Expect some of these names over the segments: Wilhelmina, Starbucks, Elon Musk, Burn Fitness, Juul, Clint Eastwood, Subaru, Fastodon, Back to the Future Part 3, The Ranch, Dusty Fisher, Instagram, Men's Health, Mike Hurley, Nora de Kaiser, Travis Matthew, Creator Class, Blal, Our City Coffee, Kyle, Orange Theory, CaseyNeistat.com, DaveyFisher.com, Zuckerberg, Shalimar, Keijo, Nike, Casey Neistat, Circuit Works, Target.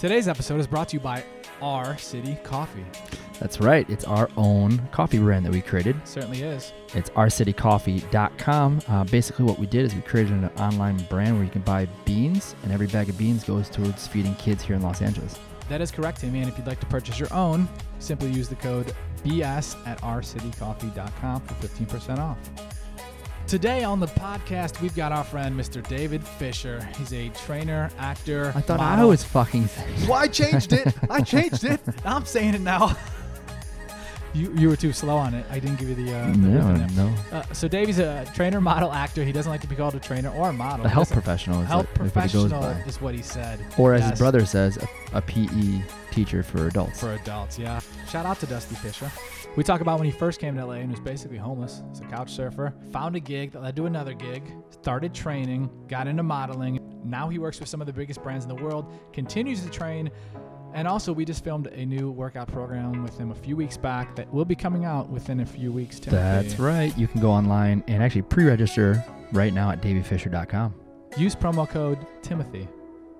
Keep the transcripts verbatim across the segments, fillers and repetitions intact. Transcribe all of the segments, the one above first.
Today's episode is brought to you by Our City Coffee. That's right. It's our own coffee brand that we created. It certainly is. It's our city coffee dot com. Uh, basically what we did is we created an online brand where you can buy beans, and every bag of beans goes towards feeding kids here in Los Angeles. That is correct, Timmy. And if you'd like to purchase your own, simply use the code B S at our city coffee dot com for fifteen percent off. Today on the podcast, we've got our friend, Mister David Fisher. He's a trainer, actor. I thought model. I was fucking saying. Well, I changed it. I changed it. I'm saying it now. You you were too slow on it. I didn't give you the... Uh, the no, no. Uh, so Davey's a trainer, model, actor. He doesn't like to be called a trainer or a model. A health Listen, professional. Is health what professional is what he said. Or as yes. his brother says, a, a P E teacher for adults. For adults, yeah. Shout out to Dusty Fisher. We talk about when he first came to L A and was basically homeless. He's a couch surfer. Found a gig that led to another gig. Started training. Got into modeling. Now he works with some of the biggest brands in the world. Continues to train. And also, we just filmed a new workout program with him a few weeks back that will be coming out within a few weeks. Timothy. That's right. You can go online and actually pre-register right now at Davey Fisher dot com. Use promo code Timothy.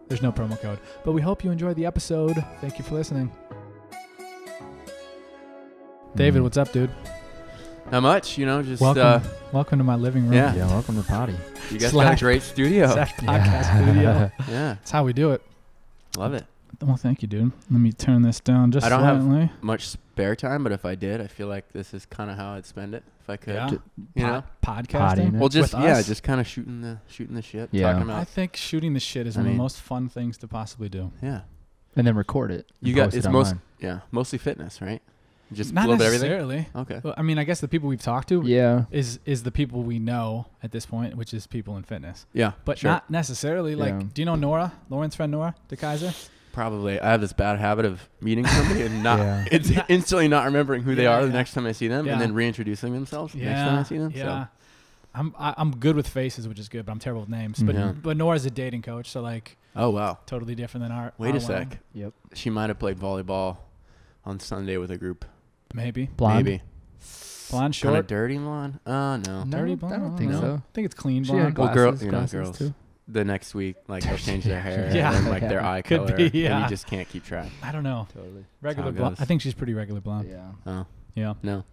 There's no promo code, but we hope you enjoy the episode. Thank you for listening. David, mm. what's up, dude? Not much, you know, just... Welcome, uh, welcome to my living room. Yeah, yeah welcome to the potty. You guys Slack. Got a great studio. Slack podcast yeah. studio. Yeah. That's how we do it. Love it. Well, thank you, dude. Let me turn this down just slightly. I don't slightly. have much spare time, but if I did, I feel like this is kind of how I'd spend it if I could. Yeah. You know? Pod- podcasting? Well, just, yeah, us. just kind of shooting the shooting the shit. Yeah. Talking about I think shooting the shit is I one mean, of the most fun things to possibly do. Yeah. And then record it. You got It's it most, yeah, mostly fitness, right? Just Not a little necessarily. Bit everything? Okay. Well, I mean, I guess the people we've talked to yeah. is is the people we know at this point, which is people in fitness. Yeah, But sure. not necessarily. Like, yeah. do you know Nora, Lauren's friend Nora de Kaiser? Probably. I have this bad habit of meeting somebody and not yeah. it's instantly not remembering who they yeah, are the yeah. next time I see them yeah. and then reintroducing themselves the yeah, next time I see them. Yeah. So. I'm I, I'm good with faces, which is good, but I'm terrible with names. But yeah. but Nora's a dating coach, so like oh wow. totally different than our Wait our a sec. One. Yep. She might have played volleyball on Sunday with a group. Maybe. Blonde. Maybe. Blonde short. Kind of dirty blonde? Oh no. Dirty blonde? I don't think no. so. I think it's clean blonde. She had glasses, well, girl, you know, girls. Too. The next week, like they'll change their hair yeah. and like yeah. their eye Could color, be, yeah. and you just can't keep track. I don't know. Totally, regular blonde. I think she's pretty regular blonde. Yeah. Oh. Yeah. No.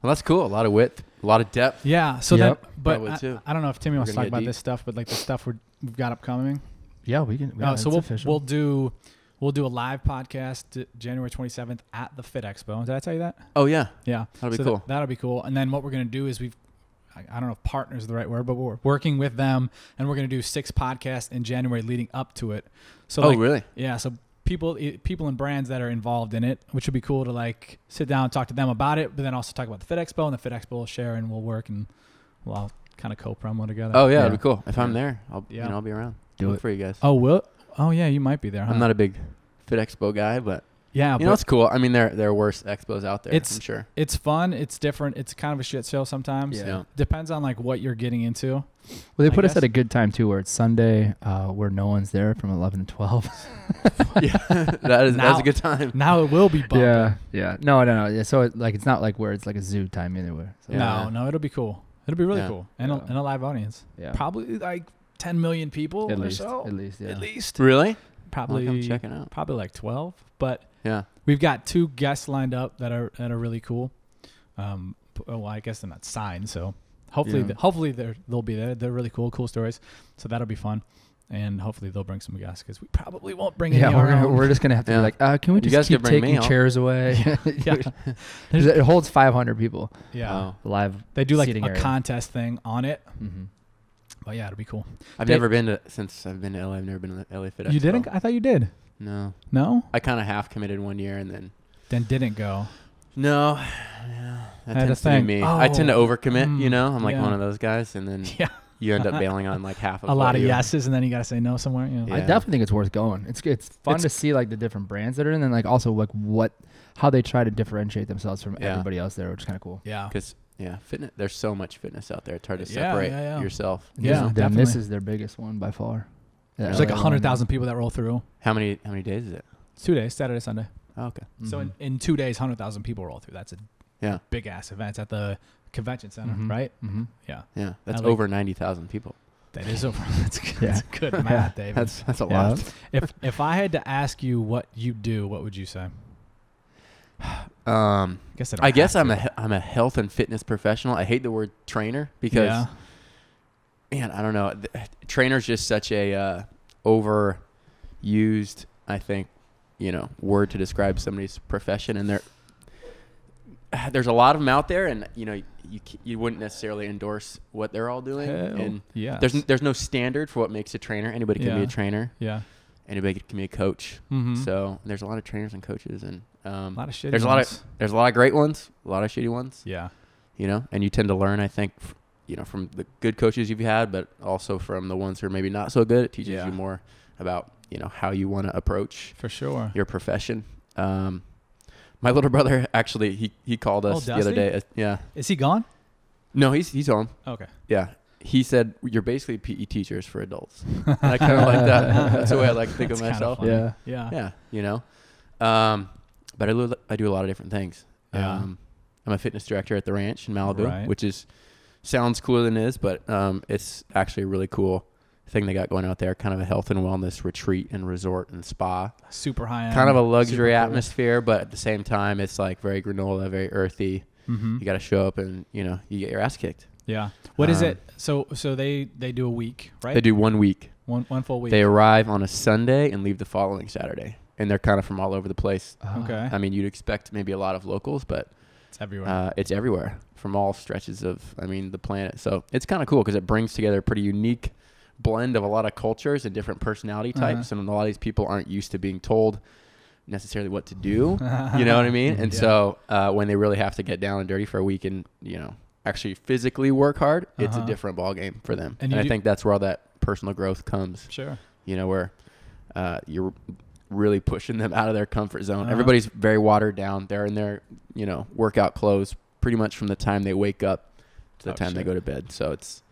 Well, that's cool. A lot of width, a lot of depth. Yeah. So yep. that, but I, I don't know if Timmy we're wants to talk about deep. This stuff, but like the stuff we're, we've got upcoming. Yeah, we can. Yeah, uh, so we'll official. we'll do we'll do a live podcast January twenty-seventh at the Fit Expo. Did I tell you that? Oh yeah. Yeah. That'll be so cool. That, that'll be cool. And then what we're gonna do is we've. I don't know if partner is the right word, but we're working with them, and we're going to do six podcasts in January leading up to it. So oh, like, really? Yeah. So people people and brands that are involved in it, which would be cool to like sit down and talk to them about it, but then also talk about the Fit Expo, and the Fit Expo will share, and we'll work, and we'll all kind of co-promo together. Oh, yeah, yeah. That'd be cool. If I'm there, I'll, yeah. you know, I'll be around. Do Look it. For you guys. Oh, will? Oh, yeah, you might be there, huh? I'm not a big Fit Expo guy, but... Yeah, you know, it's cool. I mean, there there are worse expos out there, it's, I'm sure. It's fun. It's different. It's kind of a shit show sometimes. Yeah. yeah. Depends on, like, what you're getting into. Well, they I put guess. us at a good time, too, where it's Sunday, uh, where no one's there from eleven to twelve. yeah, that is, now, that's a good time. Now it will be bumping. Yeah, yeah. No, no, no. So, it, like, it's not like where it's, like, a zoo time anywhere. So, no, yeah. no, it'll be cool. It'll be really yeah. cool. And, yeah. a, and a live audience. Yeah. Probably, like, ten million people at or least, so. At least, yeah. At least. Really? Probably, I'm checking out. Probably, like, twelve, but... Yeah, we've got two guests lined up that are that are really cool. Um, well, I guess they're not signed, so hopefully, yeah. the, hopefully they're they'll be there. They're really cool, cool stories. So that'll be fun, and hopefully they'll bring some guests because we probably won't bring. Yeah, any we're, gonna, we're just gonna have to yeah. be like, uh, can we just you guys keep bring taking chairs away? Yeah, yeah. It holds five hundred people. Yeah, wow. Live. They do like a area. Contest thing on it. Mm-hmm. But yeah, it'll be cool. I've they, never been to since I've been to L A. I've never been to L A Fit Expo. You didn't? I thought you did. No. No? I kind of half committed one year and then... Then didn't go. No. no that I tends to be me. Oh. I tend to overcommit, mm, you know? I'm like yeah. one of those guys and then yeah. you end up bailing on like half of a lot of yeses and then you got to say no somewhere. You know? yeah. I definitely think it's worth going. It's it's fun it's, to see like the different brands that are in and like also like what how they try to differentiate themselves from yeah. everybody else there, which is kind of cool. Yeah. Because... Yeah, fitness. There's so much fitness out there. It's hard to separate yeah, yeah, yeah. yourself. And yeah, this is, and this is their biggest one by far. Yeah, there's L A like a hundred thousand people that roll through. How many? How many days is it? It's two days, Saturday, Sunday. Oh, okay. Mm-hmm. So in, in two days, hundred thousand people roll through. That's a yeah. big ass event at the convention center, mm-hmm. right? Mm-hmm. Yeah, yeah. That's L A. Over ninety thousand people. That is over. That's good, yeah. that's good math, yeah. David. That's that's a yeah. lot. If if I had to ask you what you do, what would you say? Um, I guess, I I guess I'm a I'm a health and fitness professional. I hate the word trainer because, yeah. man, I don't know. The, trainer's just such a uh, overused, I think, you know, word to describe somebody's profession, and they're. There's a lot of them out there, and you know you you wouldn't necessarily endorse what they're all doing. Hell and yes. there's there's no standard for what makes a trainer. Anybody can yeah. be a trainer. Yeah. Anybody can be a coach. Mm-hmm. So there's a lot of trainers and coaches, and um, a lot of shitty. There's a lot ones. of there's a lot of great ones, a lot of shitty ones. Yeah. You know, and you tend to learn, I think, f- you know, from the good coaches you've had, but also from the ones who are maybe not so good. It teaches yeah. you more about you know how you want to approach for sure your profession. Um, My little brother, actually, he, he called us oh, the other day. Uh, yeah. Is he gone? No, he's he's home. Okay. Yeah. He said, you're basically P E teachers for adults. And I kind of like that. That's the way I like to think That's of myself. Yeah. Yeah. Yeah. You know? Um, but I, lo- I do a lot of different things. Yeah. Um, I'm a fitness director at The Ranch in Malibu, right. which is sounds cooler than it is, but um, it's actually a really cool thing they got going out there, kind of a health and wellness retreat and resort and spa. Super high end. Kind of a luxury atmosphere, but at the same time, it's like very granola, very earthy. Mm-hmm. You got to show up and, you know, you get your ass kicked. Yeah. What um, is it? So so they, they do a week, right? They do one week. One one full week. They arrive on a Sunday and leave the following Saturday. And they're kind of from all over the place. Uh, okay. I mean, you'd expect maybe a lot of locals, but... It's everywhere. Uh, it's everywhere from all stretches of, I mean, the planet. So it's kind of cool because it brings together a pretty unique... blend of a lot of cultures and different personality types, uh-huh. and a lot of these people aren't used to being told necessarily what to do. You know what I mean? And yeah. so uh, when they really have to get down and dirty for a week and you know actually physically work hard, uh-huh. it's a different ball game for them. And, and I do- think that's where all that personal growth comes. Sure, you know where uh, you're really pushing them out of their comfort zone. Uh-huh. Everybody's very watered down. They're in their you know workout clothes pretty much from the time they wake up to the oh, time shit. they go to bed. So it's.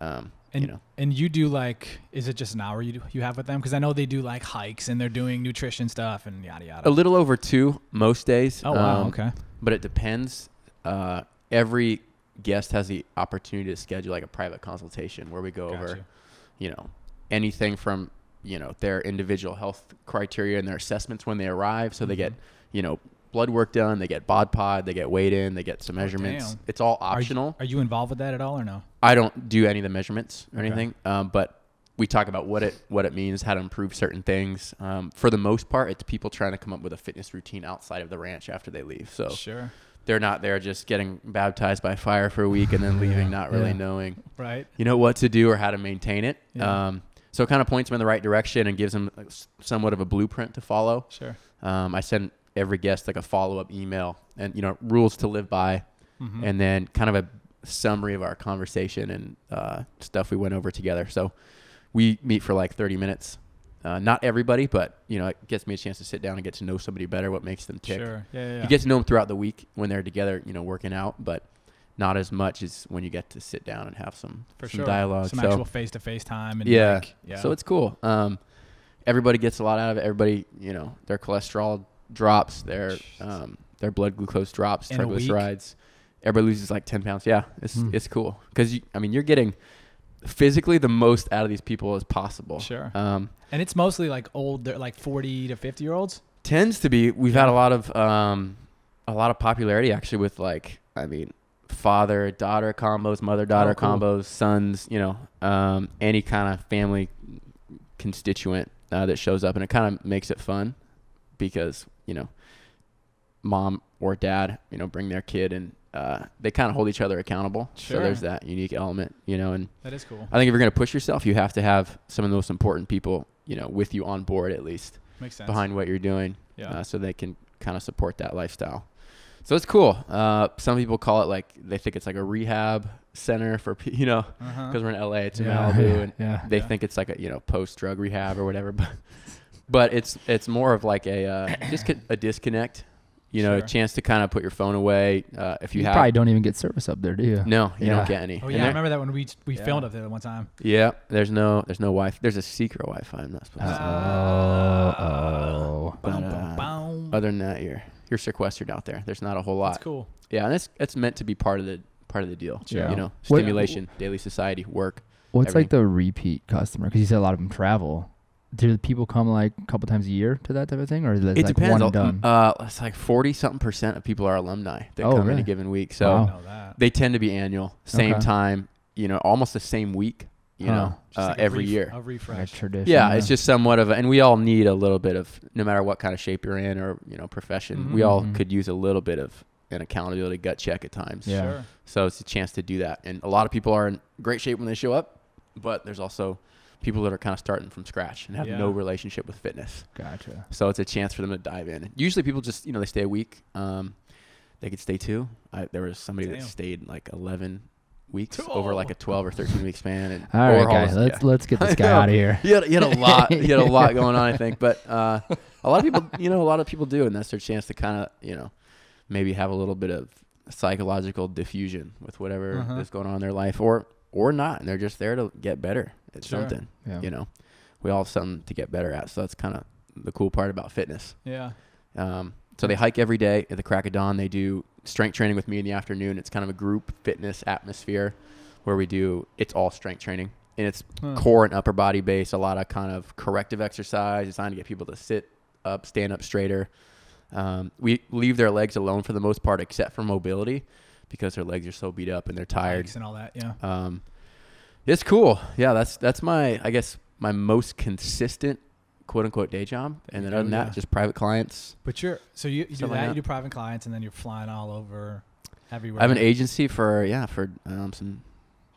Um, And you know. and you do like, is it just an hour you do, you have with them? Because I know they do like hikes and they're doing nutrition stuff and yada, yada. A little over two most days. Oh, wow. Um, okay. But it depends. Uh, every guest has the opportunity to schedule like a private consultation where we go Got over, you. you know, anything from, you know, their individual health criteria and their assessments when they arrive. So mm-hmm. they get, you know, blood work done, they get bod pod, they get weighed in, they get some measurements. Damn. It's all optional. Are you, are you involved with that at all or no? I don't do any of the measurements or okay. anything, um, but we talk about what it what it means, how to improve certain things. Um, for the most part, it's people trying to come up with a fitness routine outside of the ranch after they leave. So sure. they're not there just getting baptized by fire for a week and then leaving yeah. not really yeah. knowing right. you know what to do or how to maintain it. Yeah. Um, so it kind of points them in the right direction and gives them somewhat of a blueprint to follow. Sure. Um, I send every guest like a follow-up email and, you know, rules to live by mm-hmm. and then kind of a summary of our conversation and uh, stuff we went over together. So we meet for like thirty minutes. Uh, not everybody, but, you know, it gets me a chance to sit down and get to know somebody better, what makes them tick. Sure. Yeah, yeah, yeah. You get to know them throughout the week when they're together, you know, working out, but not as much as when you get to sit down and have some, for some sure. dialogue. Some so, actual face-to-face time. And yeah. Like, yeah. So it's cool. Um, everybody gets a lot out of it. Everybody, you know, their cholesterol drops, their um, their blood glucose drops, in triglycerides. Everybody loses like ten pounds. Yeah, it's mm. it's cool because I mean you're getting physically the most out of these people as possible. Sure. Um, and it's mostly like old, like forty to fifty year olds. Tends to be. We've had a lot of um, a lot of popularity actually with like I mean father daughter combos, mother daughter oh, cool. combos, sons. You know, um, any kind of family constituent uh, that shows up, and it kind of makes it fun because you know mom or dad you know bring their kid and. Uh, they kind of hold each other accountable. Sure. So there's that unique element, you know, and that is cool. I think if you're going to push yourself, you have to have some of the most important people, you know, with you on board at least. Makes sense. Behind what you're doing. Yeah. Uh, so they can kind of support that lifestyle. So it's cool. Uh, some people call it like, they think it's like a rehab center for, you know, because uh-huh. we're in L A, it's in yeah, Malibu yeah, and yeah, they yeah. think it's like a, you know, post drug rehab or whatever, but, but it's, it's more of like a, uh, just a disconnect. You know, sure. a chance to kind of put your phone away uh, if you, you have. You probably don't even get service up there, do you? No, you yeah. don't get any. Oh, yeah. I remember that when we we yeah. filmed up there one time. Yeah. There's no there's no Wi-Fi. There's a secret Wi-Fi I'm not supposed uh, to. Oh. oh. But, boom, uh, boom, boom. Other than that, you're, you're sequestered out there. There's not a whole lot. That's cool. Yeah, and that's, that's meant to be part of the part of the deal. Sure. You know, stimulation, what, daily society, work. What's every, like the repeat customer? Because you said a lot of them travel. Do people come like a couple times a year to that type of thing, or is it, it like depends. One and done? Uh, it's like forty something percent of people are alumni that oh, come really? in a given week. So wow. they tend to be annual, same okay. time, you know, almost the same week, you huh. know, uh, like every ref- year. A refresh. Tradition, yeah, yeah, it's just somewhat of, a, and we all need a little bit of, no matter what kind of shape you're in or you know profession, mm-hmm. we all could use a little bit of an accountability gut check at times. Yeah. Sure. So it's a chance to do that, and a lot of people are in great shape when they show up, but there's also people that are kind of starting from scratch and have yeah. no relationship with fitness. Gotcha. So it's a chance for them to dive in. Usually people just, you know, they stay a week. Um, they could stay two. I, there was somebody Damn. that stayed like eleven weeks Whoa. over like a twelve or thirteen week span. And all right, guys, let's, yeah. let's get this guy out of here. He had, he had a lot, he had a lot going on, I think. But uh, a lot of people, you know, a lot of people do. And that's their chance to kind of, you know, maybe have a little bit of psychological diffusion with whatever uh-huh. is going on in their life or, or not. And they're just there to get better. It's sure. something, yeah. you know, we all have something to get better at. So that's kind of the cool part about fitness. Yeah. Um, so they hike every day at the crack of dawn. They do strength training with me in the afternoon. It's kind of a group fitness atmosphere where we do, it's all strength training and it's huh. core and upper body based, a lot of kind of corrective exercise designed to get people to sit up, stand up straighter. Um, we leave their legs alone for the most part, except for mobility because their legs are so beat up and they're tired legs and all that. Yeah. Um, It's cool. Yeah, that's that's my, I guess, my most consistent, quote-unquote, day job. And then other than yeah. that, just private clients. But you're, so you, you do that, like that, you do private clients, and then you're flying all over everywhere. I have an agency for, yeah, for um, some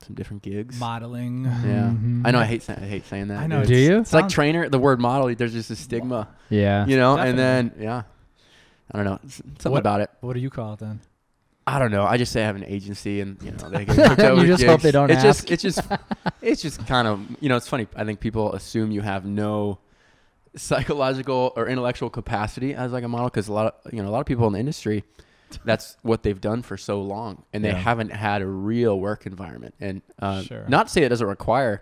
some different gigs. Modeling. Yeah. Mm-hmm. I know I hate I hate saying that. I know. It's, do you? It's like trainer, the word model, there's just a stigma. Yeah. You know, Definitely. and then, yeah. I don't know. Something what, about it. What do you call it then? I don't know. I just say I have an agency, and you know they get hooked over You just gigs. hope they don't it's ask. Just, it's just, it's just kind of you know. It's funny. I think people assume you have no psychological or intellectual capacity as like a model because a lot of you know a lot of people in the industry, that's what they've done for so long, and they yeah. haven't had a real work environment. And uh, sure. not to say it doesn't require,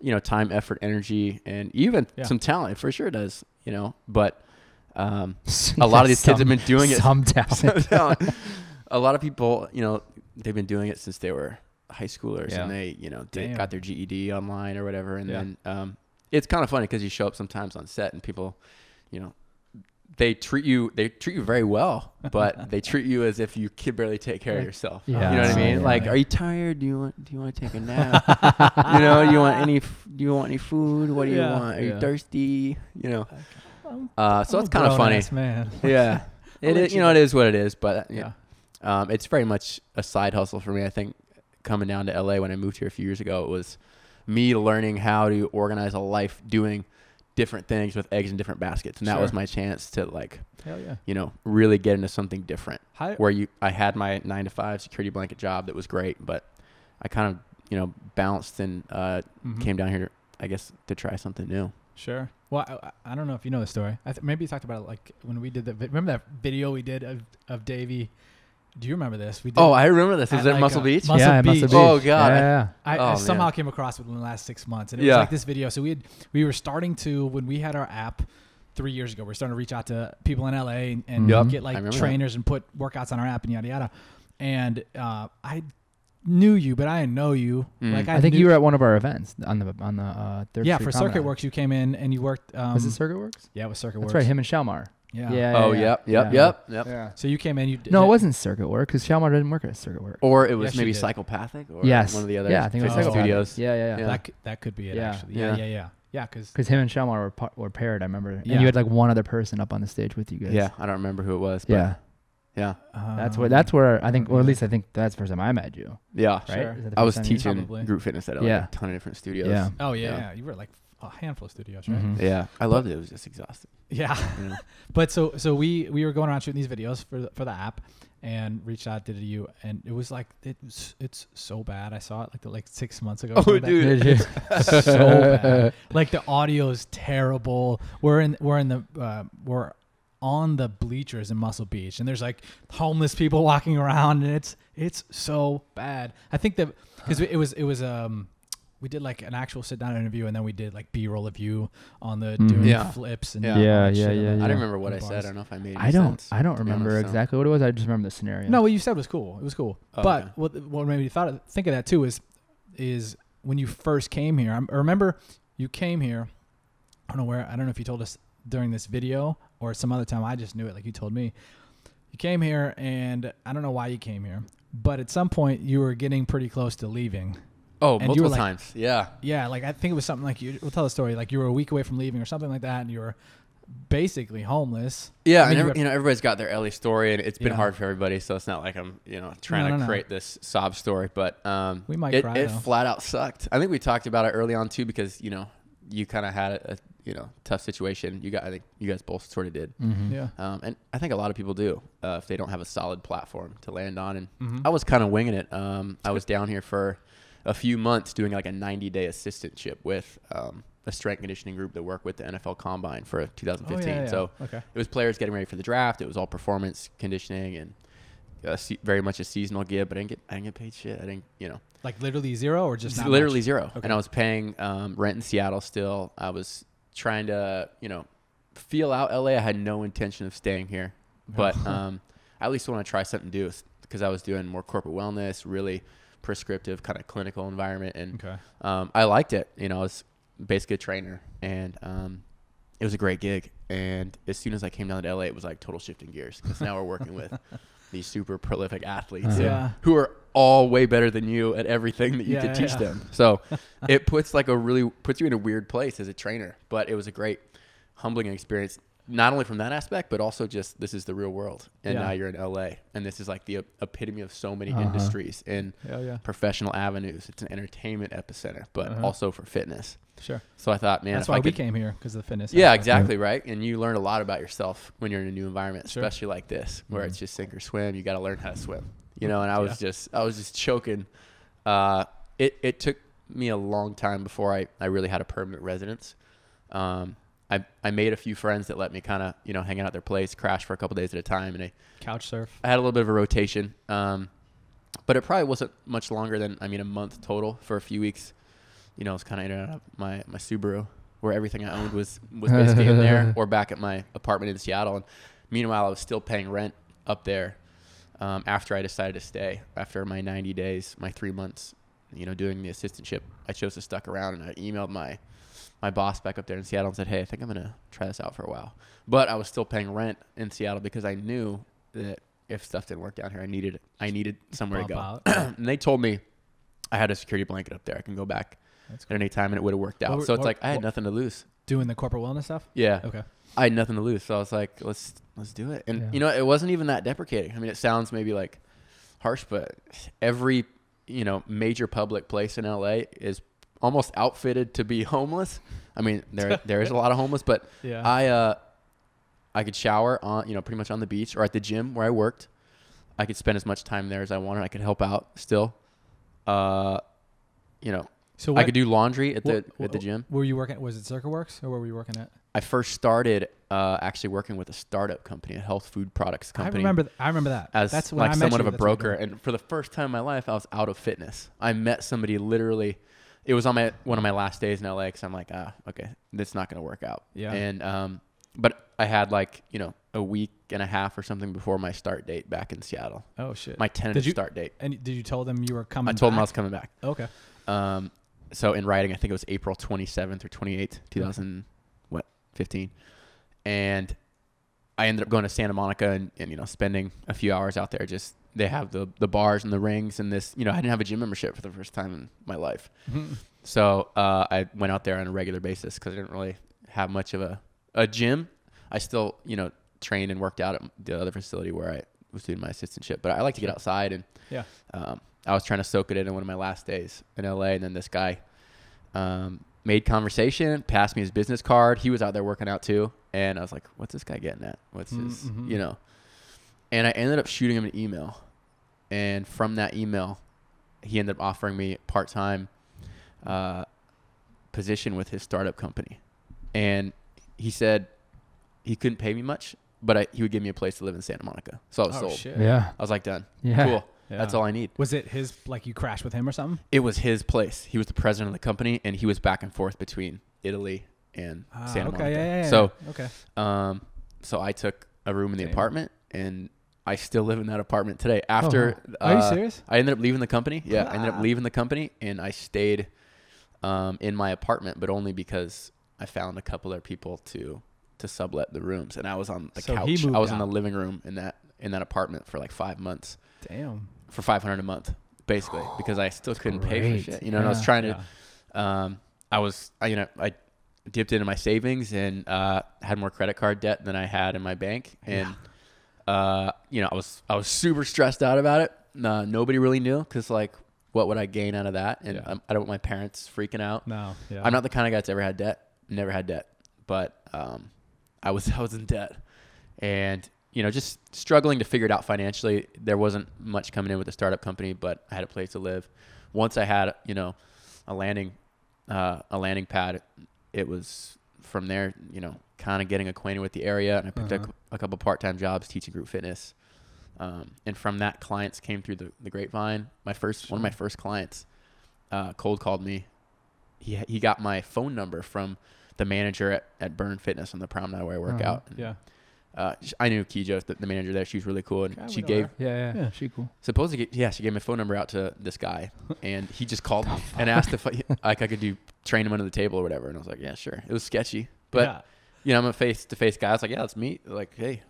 you know, time, effort, energy, and even yeah. some talent. For sure, it does. You know, but um, a lot of these some, kids have been doing it. Some talent. Some talent. A lot of people, you know, they've been doing it since they were high schoolers yeah. and they, you know, did, got their G E D online or whatever. And yeah. then um, it's kind of funny because you show up sometimes on set and people, you know, they treat you, they treat you very well, but they treat you as if you could barely take care of yourself. Yeah. You know what I mean? Yeah. Like, are you tired? Do you want, do you want to take a nap? You know, you want any, do you want any food? What do yeah. you want? Are yeah. you thirsty? You know, uh, so I'm it's kind of funny. Man. Yeah. It is, you know, it is what it is, but yeah. yeah. Um, it's very much a side hustle for me. I think coming down to L A when I moved here a few years ago, it was me learning how to organize a life doing different things with eggs in different baskets. And sure. that was my chance to like, Hell yeah. you know, really get into something different how, where you, I had my nine to five security blanket job that was great, but I kind of, you know, bounced and uh, mm-hmm. came down here, to, I guess, to try something new. Sure. Well, I, I don't know if you know the story. I th- maybe you talked about it like when we did the, remember that video we did of, of Davey? Do you remember this? We did oh, I remember this. Is it like Muscle Beach? Muscle yeah, Beach. Muscle Beach. Oh, God. Yeah. I, I, oh, I somehow man. came across it in the last six months. And it yeah. was like this video. So we had, we were starting to, when we had our app three years ago, we were starting to reach out to people in L A and, and yep. get like trainers that. and put workouts on our app and yada, yada. And uh, I knew you, but I didn't know you. Mm. Like I, I think you were at one of our events on the on the uh, third Yeah, for Circuit Works, you came in and you worked. Um, was it Circuit Works? Yeah, it was Circuit Works. That's right, him and Shalimar. Yeah. yeah. Oh, yeah, yep, yep, yeah. yep, yep. Yeah. So you came in. You d- no, it wasn't Circuit Work because Shalimar didn't work at Circuit Work. Or it was yes, maybe Psychopathic or yes. one of the other yeah, I think it was studios. Yeah, yeah, yeah. yeah. That, c- that could be it, yeah. actually. Yeah, yeah, yeah. Yeah, because yeah, him and Shalimar were, pa- were paired, I remember. And yeah. you had like one other person up on the stage with you guys. Yeah, I don't remember who it was. But yeah. Yeah. Um, that's where That's where I think, or at least I think that's the first time I met you. Yeah, right? Sure. I was teaching group fitness at like yeah. a ton of different studios. Yeah. Oh, yeah, yeah. You were like a handful of studios, right? Mm-hmm. Yeah, I loved it. It was just exhausting. Yeah, yeah. But so so we we were going around shooting these videos for the, for the app, and reached out to you, and it was like it's it's so bad. I saw it like the, like six months ago. Oh, dude, it's so bad. Like the audio is terrible. We're in we're in the uh, we're on the bleachers in Muscle Beach, and there's like homeless people walking around, and it's it's so bad. I think that because it was it was um. We did like an actual sit down interview, and then we did like B-roll of you on the doing yeah. flips and yeah, yeah, yeah, yeah, yeah. I don't remember what I said. I don't know if I made any I don't, sense. I don't remember exactly what it was. I just remember the scenario. No, what you said was cool. It was cool. Oh, but yeah. what what made me think of that too is is when you first came here. I remember you came here. I don't know where. I don't know if you told us during this video or some other time. I just knew it, like you told me. You came here, and I don't know why you came here, but at some point you were getting pretty close to leaving. Oh, and multiple like, times. Yeah. Yeah. Like, I think it was something like you, we'll tell the story. Like, you were a week away from leaving or something like that. And you were basically homeless. Yeah. I mean, and every, you, you know, everybody's got their L A story, and it's been yeah. hard for everybody. So it's not like I'm, you know, trying no, no, to create no. this sob story, but, um, we might it, cry, it flat out sucked. I think we talked about it early on too, because, you know, you kind of had a, you know, tough situation. You got, I think you guys both sort of did. Mm-hmm. Yeah. Um, and I think a lot of people do, uh, if they don't have a solid platform to land on. And mm-hmm. I was kind of winging it. Um, I was down here for a few months doing like a ninety day assistantship with um, a strength conditioning group that worked with the N F L Combine for two thousand fifteen. Oh, yeah, yeah. So okay. It was players getting ready for the draft. It was all performance conditioning and uh, se- very much a seasonal gig, but I didn't get, I didn't get paid shit. I didn't, you know. Like literally zero or just not Literally much? zero. Okay. And I was paying um, rent in Seattle still. I was trying to, you know, feel out L A. I had no intention of staying here, but um, I at least want to try something new because I was doing more corporate wellness, really prescriptive kind of clinical environment, and okay. um, I liked it. You know, I was basically a trainer, and um, it was a great gig. And as soon as I came down to L A, it was like total shifting gears, because now we're working with these super prolific athletes uh, yeah. who are all way better than you at everything that you yeah, could teach yeah. them. So it puts like a really puts you in a weird place as a trainer, but it was a great humbling experience, not only from that aspect, but also just this is the real world. And yeah. now you're in L A, and this is like the epitome of so many uh-huh. industries and yeah, yeah. professional avenues. It's an entertainment epicenter, but uh-huh. also for fitness. Sure. So I thought, man, that's why I we could, came here, because of the fitness. Yeah, aspect. Exactly. Right. And you learn a lot about yourself when you're in a new environment, sure. especially like this, where mm-hmm. it's just sink or swim. You got to learn how to swim, you know? And I was yeah. just, I was just choking. Uh, it, it took me a long time before I, I really had a permanent residence. Um, I, I made a few friends that let me kind of, you know, hang out at their place, crash for a couple days at a time. And I couch surf. I had a little bit of a rotation, um, but it probably wasn't much longer than, I mean, a month total. For a few weeks, you know, I was kind of in and out of my, my Subaru, where everything I owned was, was basically in there, or back at my apartment in Seattle. And meanwhile, I was still paying rent up there um, after I decided to stay. After my ninety days, my three months, you know, doing the assistantship, I chose to stick around, and I emailed my my boss back up there in Seattle and said, hey, I think I'm going to try this out for a while. But I was still paying rent in Seattle, because I knew that if stuff didn't work down here, I needed I needed somewhere Bump to go. And they told me I had a security blanket up there. I can go back That's cool. at any time, and it would have worked out. What, so it's what, like I had what, nothing to lose. Doing the corporate wellness stuff? Yeah. Okay. I had nothing to lose. So I was like, let's let's do it. And, yeah. you know, it wasn't even that deprecating. I mean, it sounds maybe like harsh, but every, you know, major public place in L A is almost outfitted to be homeless. I mean, there there is a lot of homeless, but yeah. I uh, I could shower on, you know, pretty much on the beach or at the gym where I worked. I could spend as much time there as I wanted. I could help out still. Uh, you know, so what, I could do laundry at the what, at the gym. Were you working? Was it Circuit Works, or where were you working at? I first started uh, actually working with a startup company, a health food products company. I remember, th- I remember that. As that's like somewhat of a broker, and for the first time in my life, I was out of fitness. I met somebody literally. It was on my one of my last days in L A, because I'm like, ah, okay, that's not going to work out. Yeah. And um, but I had like, you know, a week and a half or something before my start date back in Seattle. Oh shit. My tentative you, start date. And did you tell them you were coming? I back? told them I was coming back. Okay. Um. So in writing, I think it was April twenty-seventh or twenty-eighth, twenty fifteen, and I ended up going to Santa Monica and, and you know spending a few hours out there just. They have the, the bars and the rings and this, you know, I didn't have a gym membership for the first time in my life. Mm-hmm. So uh, I went out there on a regular basis, because I didn't really have much of a, a gym. I still, you know, trained and worked out at the other facility where I was doing my assistantship. But I like to get outside, and yeah, um, I was trying to soak it in on one of my last days in L A. And then this guy um, made conversation, passed me his business card. He was out there working out too. And I was like, what's this guy getting at? What's his, mm-hmm. you know. And I ended up shooting him an email. And from that email, he ended up offering me a part-time uh, position with his startup company. And he said he couldn't pay me much, but I, he would give me a place to live in Santa Monica. So I was oh, sold. Shit. Yeah. I was like, done. Yeah. Cool. Yeah. That's all I need. Was it his, like you crashed with him or something? It was his place. He was the president of the company, and he was back and forth between Italy and ah, Santa okay, Monica. Yeah, yeah, yeah. So, okay. um, so I took a room in the Damn. apartment. And I still live in that apartment today. After, oh, are uh, you serious? I ended up leaving the company. Yeah, ah. I ended up leaving the company, and I stayed um, in my apartment, but only because I found a couple other people to to sublet the rooms, and I was on the so couch. I was out. in the living room in that in that apartment for like five months. Damn. For five hundred a month, basically, because I still That's couldn't great. pay for shit. You know, yeah, and I was trying to. Yeah. Um, I was, I, you know, I dipped into my savings and uh, had more credit card debt than I had in my bank, and yeah. uh, you know, I was I was super stressed out about it. Uh, nobody really knew, because like, what would I gain out of that? And yeah. I, I don't want my parents freaking out. No, yeah. I'm not the kind of guy that's ever had debt. Never had debt, but um, I was I was in debt, and you know, just struggling to figure it out financially. There wasn't much coming in with the startup company, but I had a place to live. Once I had, you know, a landing uh, a landing pad, it was from there. You know, kind of getting acquainted with the area, and I picked uh-huh. up a couple part time jobs teaching group fitness. Um, and from that, clients came through the, the grapevine. My first, sure. one of my first clients, uh, cold called me. He he got my phone number from the manager at, at Burn Fitness on the promenade where I work uh, out. And, yeah, uh, I knew Keijo, the, the manager there. She was really cool, and God, she gave yeah, yeah yeah she cool. Supposedly, yeah, she gave my phone number out to this guy, and he just called me and asked if I, like I could do train him under the table or whatever. And I was like, yeah, sure. It was sketchy, but yeah. you know, I'm a face to face guy. I was like, yeah, let's meet. Like, hey.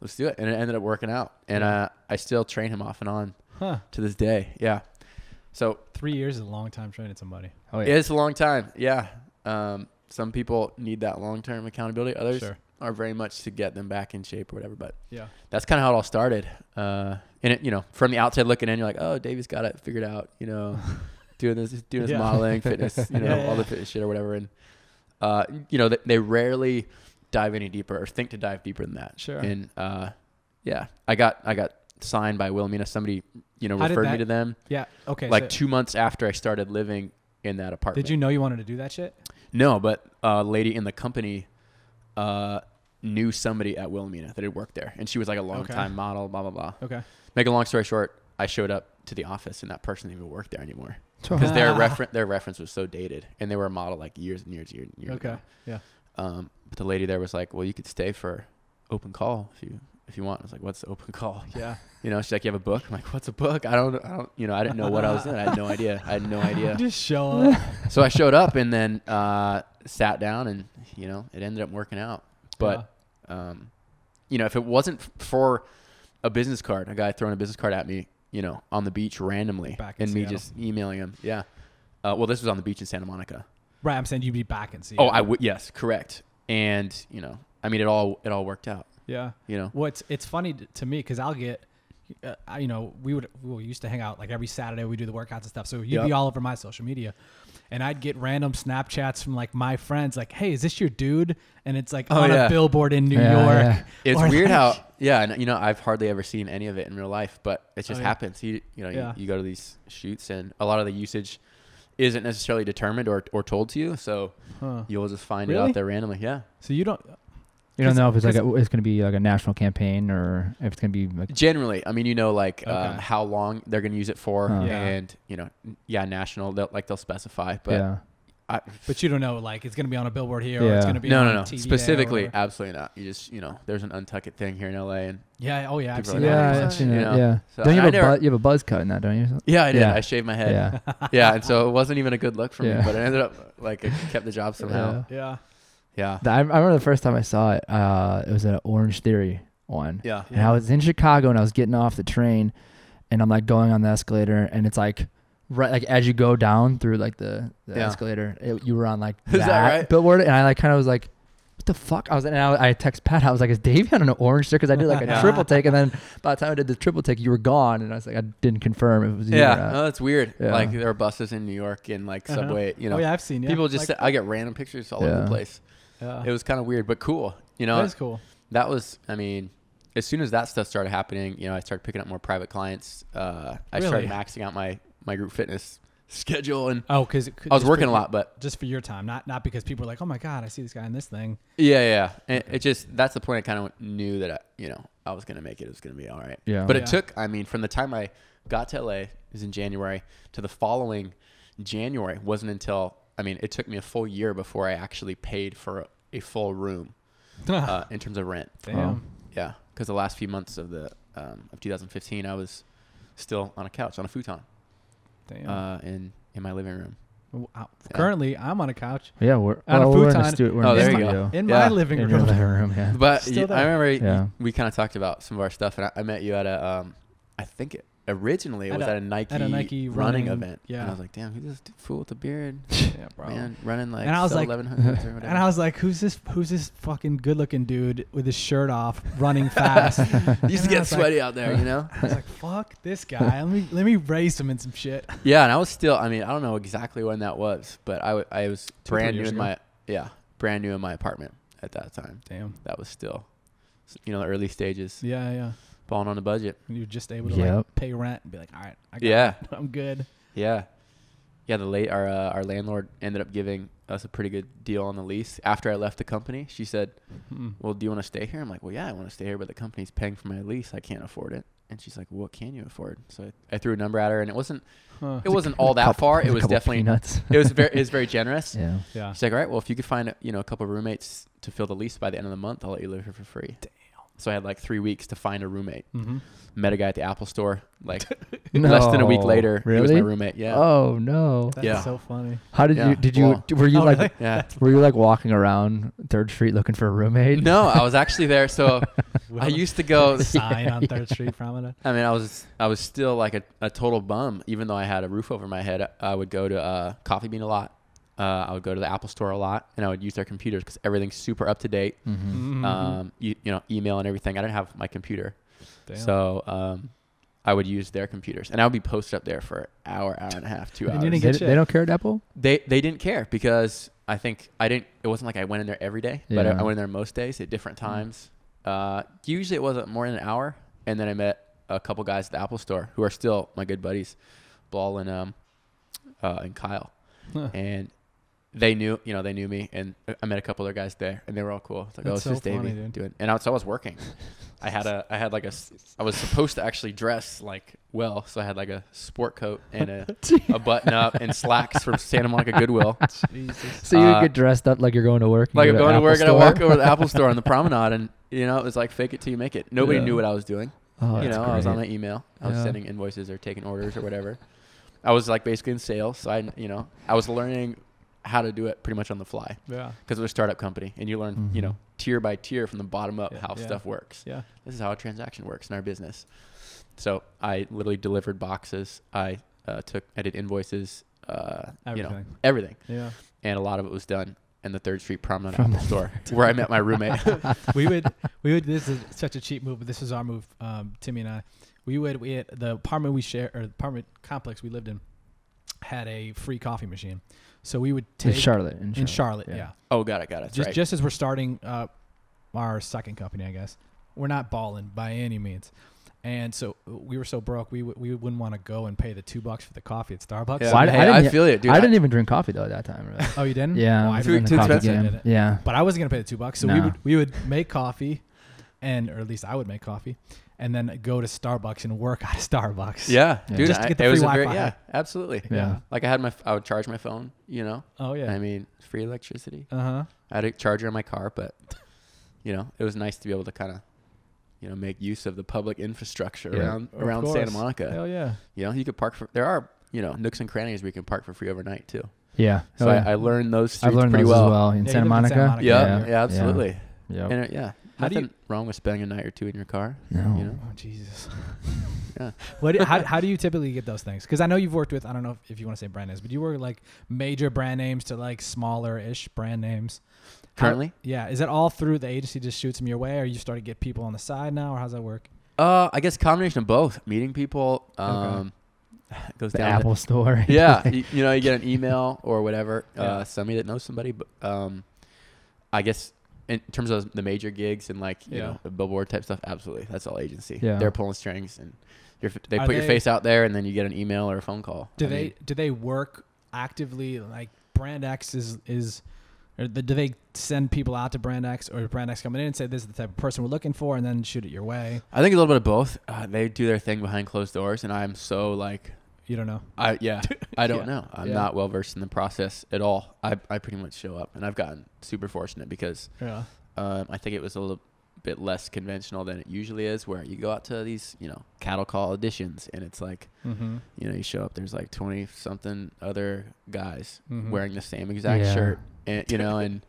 Let's do it. And it ended up working out. And uh, I still train him off and on huh. to this day. Yeah. So three years is a long time training somebody. Oh, yeah. It's a long time. Yeah. Um, some people need that long-term accountability. Others sure. are very much to get them back in shape or whatever. But yeah, that's kind of how it all started. Uh, and, it, you know, from the outside looking in, you're like, oh, David's got it figured out, you know, doing this, doing yeah. this modeling, fitness, you know, yeah, yeah. all the fitness shit or whatever. And, uh, you know, they, they rarely dive any deeper or think to dive deeper than that. Sure. And uh yeah, I got I got signed by Wilhelmina. Somebody, you know, How referred me to them. Yeah. Okay. Like so two months after I started living in that apartment. Did you know you wanted to do that shit? No, but a lady in the company uh knew somebody at Wilhelmina that had worked there, and she was like a long okay. time model, blah blah blah. Okay. Make a long story short, I showed up to the office and that person didn't even work there anymore. Because their reference their reference was so dated, and they were a model like years and years and years and years okay. ago. Yeah. Um, but the lady there was like, well, you could stay for open call if you, if you want. I was like, what's the open call? Yeah. You know, she's like, you have a book? I'm like, what's a book? I don't, I don't, you know, I didn't know what I was in. I had no idea. I had no idea. Just show up. So I showed up and then, uh, sat down, and, you know, it ended up working out. But, yeah. um, you know, if it wasn't for a business card, a guy throwing a business card at me, you know, on the beach randomly and Seattle. me just emailing him. Yeah. Uh, well, this was on the beach in Santa Monica. Right, I'm saying you'd be back in Seattle. Oh, I would. Yes, correct. And you know, I mean, it all it all worked out. Yeah. You know, well, it's it's funny to me because I'll get, uh, I, you know, we would we used to hang out like every Saturday. We do the workouts and stuff. So you'd yep. be all over my social media, and I'd get random Snapchats from like my friends, like, "Hey, is this your dude?" And it's like oh, on yeah. a billboard in New yeah, York. Yeah. It's weird like, how yeah, and you know, I've hardly ever seen any of it in real life, but it just oh, yeah. happens. You you know, yeah. you, you go to these shoots, and a lot of the usage isn't necessarily determined or, or told to you. So huh. you'll just find really? it out there randomly. Yeah. So you don't, you don't know if it's like, a, it's going to be like a national campaign or if it's going to be like generally, I mean, you know, like, okay. um, how long they're going to use it for uh, yeah. and you know, yeah, national, they'll like, they'll specify, but, yeah. I, but you don't know, like it's going to be on a billboard here yeah. or it's going to be no, on no, no. T V A specifically. Absolutely not. You just, you know, there's an Untuck It thing here in L A, and yeah. Oh yeah. I've seen like, that. Yeah. I've seen you know? yeah. So don't you, have I a never, bu- you have a buzz cut in that, don't you? Yeah, I did. Yeah. I shaved my head. Yeah. yeah. And so it wasn't even a good look for yeah. me, but I ended up like, I kept the job somehow. Yeah. Yeah. yeah. I remember the first time I saw it, uh, it was an Orange Theory one. Yeah. And yeah. I was in Chicago and I was getting off the train and I'm like going on the escalator, and it's like, right, like as you go down through like the, the yeah. escalator, it, you were on like that, that right? billboard, and I like kind of was like, "What the fuck?" I was and I, I text Pat, I was like, "Is Davey on an orange sticker?" Because I did like a yeah. triple take, and then by the time I did the triple take, you were gone, and I was like, I didn't confirm it was you yeah. No, that's weird. Yeah. Like there are buses in New York and like uh-huh. subway, you know. Oh yeah, I've seen yeah. people just. Like, I get random pictures all yeah. over the place. Yeah. It was kind of weird, but cool. You know, that was cool. That was, I mean. As soon as that stuff started happening, you know, I started picking up more private clients. Uh, I really? started maxing out my, my group fitness schedule, and oh, because I was working for, a lot, but just for your time, not not because people were like, "Oh my God, I see this guy in this thing." Yeah, yeah, and okay. it just that's the point. I kind of knew that I, you know, I was gonna make it. It was gonna be all right. Yeah, but yeah. it took. I mean, from the time I got to L A, it was in January, to the following January wasn't until I mean, it took me a full year before I actually paid for a, a full room uh, in terms of rent. Damn. Um, yeah. Because the last few months of the um, of twenty fifteen, I was still on a couch, on a futon, Damn. Uh, in in my living room. Yeah. Currently, I'm on a couch. Yeah, we're on well, a futon. Stu- oh, there you my, go. In yeah. my living room. In your living room, yeah. But yeah, I remember yeah. we kind of talked about some of our stuff, and I, I met you at a, um, I think it, originally it at was a, at a Nike, at a Nike running, running event. Yeah. And I was like, damn, who's this dude, fool with the beard? Yeah, bro. Man, running like and I was like, eleven hundreds or whatever. And I was like, who's this, who's this fucking good-looking dude with his shirt off running fast? You used to get sweaty like, out there, you know? I was like, fuck this guy. Let me let me raise him in some shit. Yeah, and I was still, I mean, I don't know exactly when that was, but I, w- I was Two brand new in ago. my, yeah, brand new in my apartment at that time. Damn. That was still, you know, the early stages. Yeah, yeah. Balling on the budget. You're just able to yep. like pay rent and be like, all right, I got yeah. it. I'm good. Yeah. Yeah, the late our uh, our landlord ended up giving us a pretty good deal on the lease. After I left the company, she said, mm-hmm. well, do you want to stay here? I'm like, well, yeah, I want to stay here, but the company's paying for my lease. I can't afford it. And she's like, well, what can you afford? So I, I threw a number at her, and it wasn't huh. it wasn't all that far. It was definitely nuts. it was very it was very generous. Yeah. yeah. She's like, all right, well, if you could find, you know, a couple of roommates to fill the lease by the end of the month, I'll let you live here for free. Damn. So I had like three weeks to find a roommate. Mm-hmm. Met a guy at the Apple store. Like no, less than a week later, really? He was my roommate. Yeah. Oh no. That's yeah. so funny. How did yeah. you? Did you? Were you oh, like? Really? Yeah. Were you like walking around Third Street looking for a roommate? No, I was actually there. So I used to go sign on Third Street Promenade. I mean, I was I was still like a, a total bum, even though I had a roof over my head. I would go to uh, Coffee Bean a lot. Uh, I would go to the Apple store a lot, and I would use their computers because everything's super up to date. Mm-hmm. Um, you, you know, email and everything. I didn't have my computer. Damn. So um, I would use their computers, and I would be posted up there for an hour, hour and a half, two hours. They, didn't they, they don't care at Apple? They they didn't care because I think I didn't. It wasn't like I went in there every day, yeah. but I, I went in there most days at different times. Mm. Uh, usually it wasn't more than an hour, and then I met a couple guys at the Apple store who are still my good buddies, Blal and um uh, and Kyle, huh. and. They knew, you know, they knew me, and I met a couple other guys there, and they were all cool. It's like, that's oh, it's so just Davey doing, and I, so I was working. I had a, I had like a, I was supposed to actually dress like well, so I had like a sport coat and a, a button up and slacks from Santa Monica Goodwill. Jesus. So you uh, get dressed up like you're going to work, like I'm going to work, store. And I walk over to the Apple store on the promenade, and you know, it was like fake it till you make it. Nobody yeah. knew what I was doing. Oh, you know, great. I was on my email, I was yeah. sending invoices or taking orders or whatever. I was like basically in sales, so I, you know, I was learning how to do it pretty much on the fly. Yeah. Because we're a startup company, and you learn, mm-hmm. you know, tier by tier from the bottom up yeah, how yeah. stuff works. Yeah. This is how a transaction works in our business. So I literally delivered boxes. I uh, took, I did invoices, uh, everything. you know, everything. Yeah. And a lot of it was done in the Third Street Promenade Apple store where I met my roommate. we would, we would, this is such a cheap move, but this is our move. Um, Timmy and I, we would, we had the apartment we shared, or the apartment complex we lived in had a free coffee machine. So we would take in Charlotte in Charlotte, in Charlotte yeah. yeah. Oh, got it, got it. Just, right. just as we're starting uh, our second company, I guess we're not balling by any means, and so we were so broke we w- we wouldn't want to go and pay the two bucks for the coffee at Starbucks. Yeah. So I, I, I, didn't, I feel it, dude. I, I didn't even drink coffee though at that time. Really. Oh, you didn't? Yeah, well, I too, too expensive. Yeah, but I wasn't gonna pay the two bucks, so nah. we would we would make coffee, and or at least I would make coffee. And then go to Starbucks and work out of Starbucks. Yeah, yeah. Dude, just to get the I, free Wi-Fi. Very, yeah, absolutely. Yeah. yeah, like I had my, I would charge my phone. You know. Oh yeah. I mean, free electricity. Uh huh. I had a charger in my car, but you know, it was nice to be able to kind of, you know, make use of the public infrastructure yeah. around of around course. Santa Monica. Hell yeah. You know, you could park for. There are you know nooks and crannies where you can park for free overnight too. Yeah. So oh, I, yeah. I learned those streets I've learned pretty those well. As well in yeah, Santa, Monica. Santa Monica. Yeah. Yeah. yeah absolutely. Yeah. Yep. And, uh, yeah. How Nothing do you, wrong with spending a night or two in your car. No. You know? Oh, Jesus. yeah. What? How, how do you typically get those things? Because I know you've worked with, I don't know if, if you want to say brand names, but you work like major brand names to like smaller-ish brand names. Currently? How, yeah. Is that all through the agency just shoots them your way, or you start to get people on the side now, or how's that work? Uh, I guess combination of both. Meeting people. Um, okay. It goes the down Apple the, store. Yeah. you, you know, you get an email or whatever. Yeah. Uh, somebody that knows somebody. But um, I guess... in terms of the major gigs and like, you yeah. know, the billboard type stuff. Absolutely. That's all agency. Yeah. They're pulling strings and you're, they Are put they, your face out there and then you get an email or a phone call. Do I they, mean, do they work actively? Like Brand X is, is, or the, do they send people out to Brand X or Brand X coming in and say, this is the type of person we're looking for and then shoot it your way? I think a little bit of both. Uh, they do their thing behind closed doors and I'm so like, you don't know. I, yeah, I don't yeah. know. I'm yeah. not well versed in the process at all. I I pretty much show up and I've gotten super fortunate because yeah. um, I think it was a little bit less conventional than it usually is, where you go out to these, you know, cattle call auditions, and it's like, mm-hmm. you know, you show up, there's like twenty something other guys mm-hmm. wearing the same exact yeah. shirt, and you know, and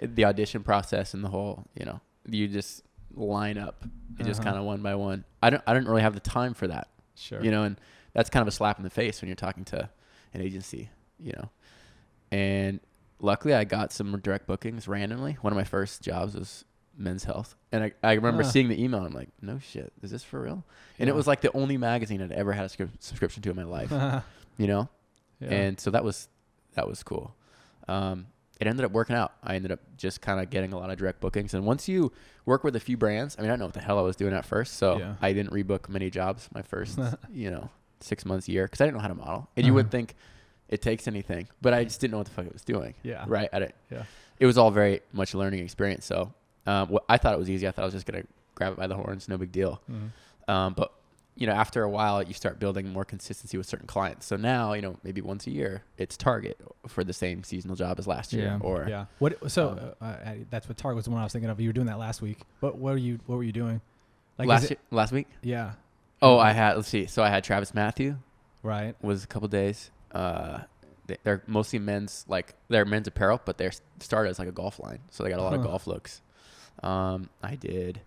the audition process and the whole, you know, you just line up and uh-huh. just kind of one by one. I don't, I don't really have the time for that. Sure. You know, and that's kind of a slap in the face when you're talking to an agency, you know, and luckily I got some direct bookings randomly. One of my first jobs was Men's Health. And I, I remember uh. seeing the email. And I'm like, no shit, is this for real? And yeah. it was like the only magazine I'd ever had a scrip- subscription to in my life, you know? Yeah. And so that was, that was cool. Um, it ended up working out. I ended up just kind of getting a lot of direct bookings. And once you work with a few brands, I mean, I don't know what the hell I was doing at first. So yeah. I didn't rebook many jobs my first, you know, six months, year, because I didn't know how to model. And uh-huh. you would think it takes anything, but I just didn't know what the fuck it was doing. Yeah. Right. I didn't, yeah. It was all very much a learning experience. So um, wh- I thought it was easy. I thought I was just going to grab it by the horns. No big deal. Mm-hmm. Um, but, you know, after a while, you start building more consistency with certain clients. So now, you know, maybe once a year, it's Target for the same seasonal job as last year. Yeah. Or yeah, what? So um, uh, that's what Target was the one I was thinking of. You were doing that last week. What? What are you? What were you doing? Like last it, last week? Yeah. Oh, I had. Let's see. So I had Travis Matthew. Right. Was a couple of days. Uh, they, they're mostly men's, like they're men's apparel, but they're started as like a golf line, so they got a lot huh. of golf looks. Um, I did.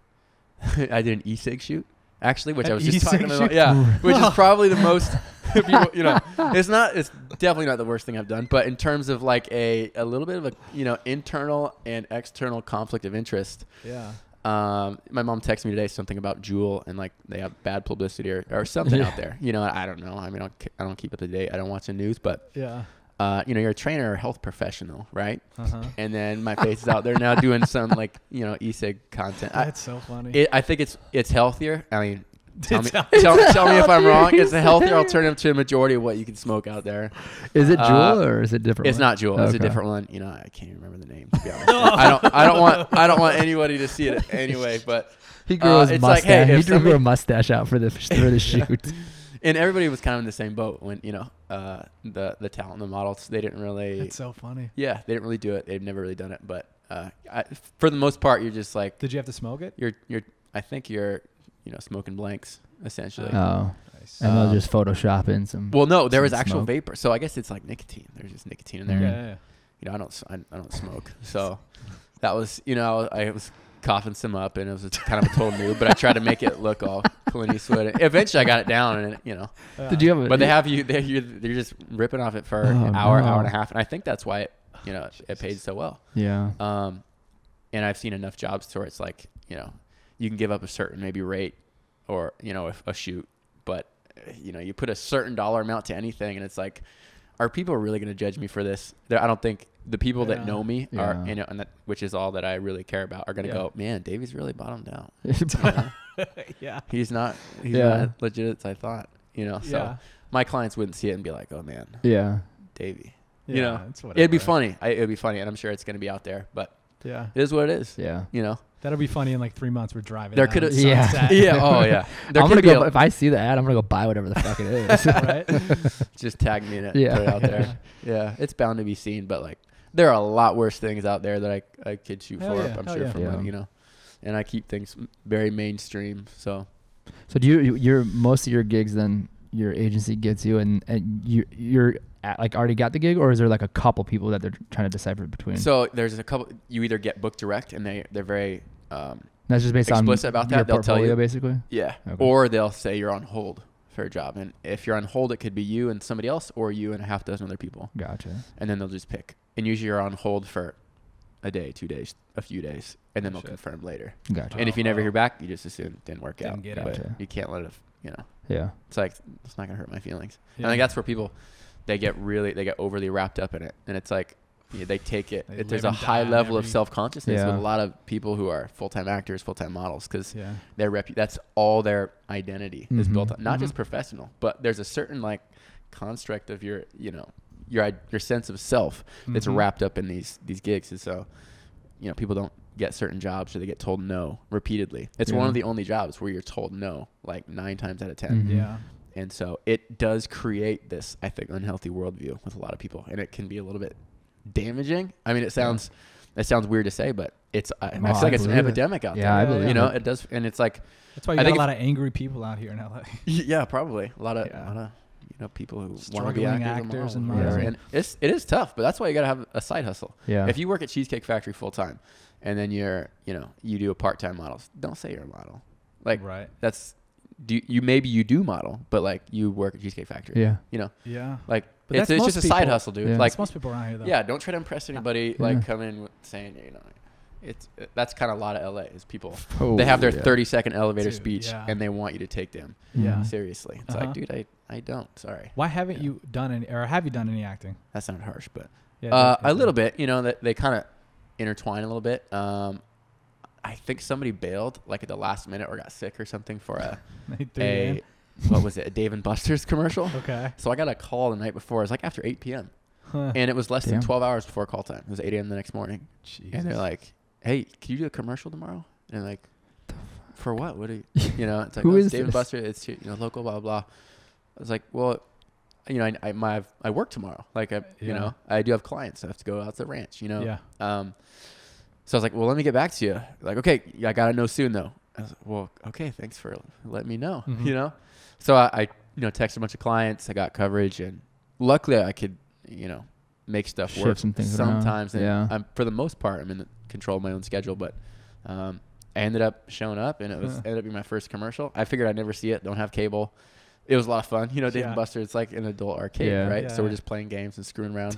I did an e-cig shoot. Actually, which An I was just talking about, yeah, which is probably the most, if you, you know, it's not, it's definitely not the worst thing I've done, but in terms of like a, a little bit of a, you know, internal and external conflict of interest. Yeah. Um, my mom texted me today something about Juul and like they have bad publicity or, or something yeah. out there, you know, I don't know. I mean, I don't, I don't keep up to date. I don't watch the news, but yeah. Uh, you know, you're a trainer or a health professional, right? Uh-huh. And then my face is out there now doing some like, you know, e-cig content. That's I, so funny. It, I think it's it's healthier. I mean, tell me, tell, tell me if I'm wrong. It's a healthier alternative to a majority of what you can smoke out there. Is it Juul uh, or is it different? It's one? Not Juul. Okay. It's a different one. You know, I can't even remember the name, to be honest. I don't. I don't want. I don't want anybody to see it anyway. But he grew uh, his it's mustache. Like, hey, he somebody, grew a mustache out for the for the shoot. Yeah. And everybody was kind of in the same boat when, you know, uh, the the talent and the models, they didn't really. It's so funny. Yeah, they didn't really do it. They've never really done it. But uh, I, for the most part, you're just like. Did you have to smoke it? You're you're. I think you're, you know, smoking blanks essentially. Oh, nice. And um, they'll just Photoshop in some. Well, no, there was actual smoke. Vapor, so I guess it's like nicotine. There's just nicotine in there. Yeah, and, yeah, yeah. You know, I don't I, I don't smoke, so that was, you know, I was coughing some up, and it was kind of a total noob, but I tried to make it look all Clint Eastwood. Eventually, I got it down, and it, you know. Uh, Did you have a, but they have you. They you're, they're just ripping off it for oh, an hour, no. hour and a half, and I think that's why it, you know, oh, it paid so well. Yeah. Um, and I've seen enough jobs to where it's like, you know, you can give up a certain maybe rate, or you know, a, a shoot, but you know, you put a certain dollar amount to anything, and it's like, are people really going to judge me for this? They're, I don't think the people yeah. that know me yeah. are, you know, and that, which is all that I really care about, are going to yeah. go, man, Davey's really bottomed out. Yeah. He's not, he's yeah. not legit as I thought, you know? So yeah. my clients wouldn't see it and be like, oh man, yeah, Davey, yeah, you know, it's it'd be funny. I, it'd be funny. And I'm sure it's going to be out there, but yeah, it is what it is. Yeah. You know, that'll be funny in like three months. We're driving. There could have, yeah. yeah. Oh yeah. There I'm going to go, a, if I see the ad, I'm going to go buy whatever the fuck it is. Right? Just tag me in it. Yeah. Put it out there. Yeah. yeah. It's bound to be seen, but like, there are a lot worse things out there that I, I could shoot Hell for. Yeah. I'm Hell sure yeah. from yeah. you know, and I keep things very mainstream. So, so do you? You're most of your gigs then your agency gets you, and and you you're at, like already got the gig, or is there like a couple people that they're trying to decipher between? So there's a couple. You either get booked direct, and they they're very um, that's just based explicit on about that. They'll tell you basically. Yeah, okay. Or they'll say you're on hold for a job, and if you're on hold, it could be you and somebody else, or you and a half dozen other people. Gotcha. And then they'll just pick. And usually you're on hold for a day, two days, a few days, and then they'll Shit. confirm later. Gotcha. And if you never hear back, you just assume it didn't work didn't out. Get but it. You can't let it, you know. Yeah. It's like, it's not going to hurt my feelings. Yeah. And I think that's where people, they get really, they get overly wrapped up in it. And it's like, yeah, they take it. They it there's a high level every, of self-consciousness yeah. with a lot of people who are full-time actors, full-time models, because yeah. their repu- that's all their identity mm-hmm. is built on. Not mm-hmm. just professional, but there's a certain like construct of your, you know, your your sense of self that's mm-hmm. wrapped up in these these gigs. And so, you know, people don't get certain jobs, or they get told no repeatedly. It's yeah. one of the only jobs where you're told no like nine times out of ten. Mm-hmm. Yeah. And so it does create this, I think, unhealthy worldview with a lot of people, and it can be a little bit damaging. I mean, it sounds It sounds weird to say, but it's I, oh, I feel like I it's an epidemic it. out yeah, there. Yeah, I believe it. You know, it does, and it's like that's why you got a lot of angry people out here in L A. Yeah, probably a lot of yeah. a lot of you know people who want to be actors, actors and, yeah, right. and it's it is tough, but that's why you got to have a side hustle. Yeah, if you work at Cheesecake Factory full time, and then you're you know you do a part time model, don't say you're a model. Like right. that's do you, you maybe you do model, but like you work at Cheesecake Factory. Yeah, you know. Yeah, like. But it's it's just people. a side hustle, dude. Yeah. Like that's most people around here, though. Yeah, don't try to impress anybody. Yeah. Like come in with saying, you know, it's it, that's kind of a lot of L A is people. Oh, they have their yeah. thirty second elevator dude, speech, yeah. and they want you to take them. Yeah, seriously. It's uh-huh. like, dude, I, I don't. Sorry. Why haven't yeah. you done any, or have you done any acting? That sounded harsh, but yeah, uh, a little bit. You know, that they kind of intertwine a little bit. Um, I think somebody bailed like at the last minute or got sick or something for a. a what was it? A Dave and Buster's commercial. Okay. So I got a call the night before. It was like after eight p.m. Huh. And it was less Damn. than twelve hours before call time. It was eight a.m. the next morning. Jesus. And they're like, hey, can you do a commercial tomorrow? And I'm like, for what? What are you, you know, it's like, Who oh, it's is Dave this? and Buster. It's, you know, local, blah, blah. I was like, well, you know, I, I, my, I work tomorrow. Like, I, yeah. you know, I do have clients. So I have to go out to the ranch, you know? Yeah. Um, so I was like, well, let me get back to you. Like, okay, I got to know soon though. I was like, well, okay, thanks for letting me know, mm-hmm. you know? So I, I, you know, texted a bunch of clients. I got coverage, and luckily I could, you know, make stuff Shift work some things sometimes. And yeah. I'm, for the most part, I'm in control of my own schedule. But um, I ended up showing up, and it was huh. ended up being my first commercial. I figured I'd never see it. Don't have cable. It was a lot of fun. You know, Dave yeah. and Buster. It's like an adult arcade, yeah. right? Yeah. So we're just playing games and screwing around.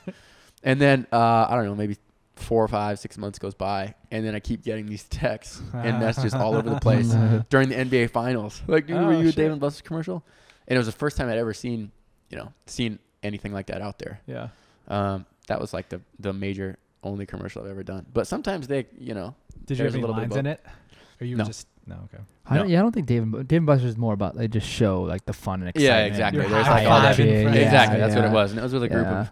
And then uh, I don't know, maybe four or five, six months goes by, and then I keep getting these texts and messages all over the place during the N B A finals. Like, dude, oh, were you shit. a David Buster's commercial? And it was the first time I'd ever seen, you know, seen anything like that out there. Yeah. Um, that was like the, the major only commercial I've ever done. But sometimes they, you know, did you have any lines in it? Or you no. just no okay. I don't, no. yeah, I don't think Dave and, Dave and Buster's is more about they just show like the fun and excitement. Yeah, exactly. There's like all that shit. Yeah, exactly. That's yeah. what it was, and it was with a group yeah. of,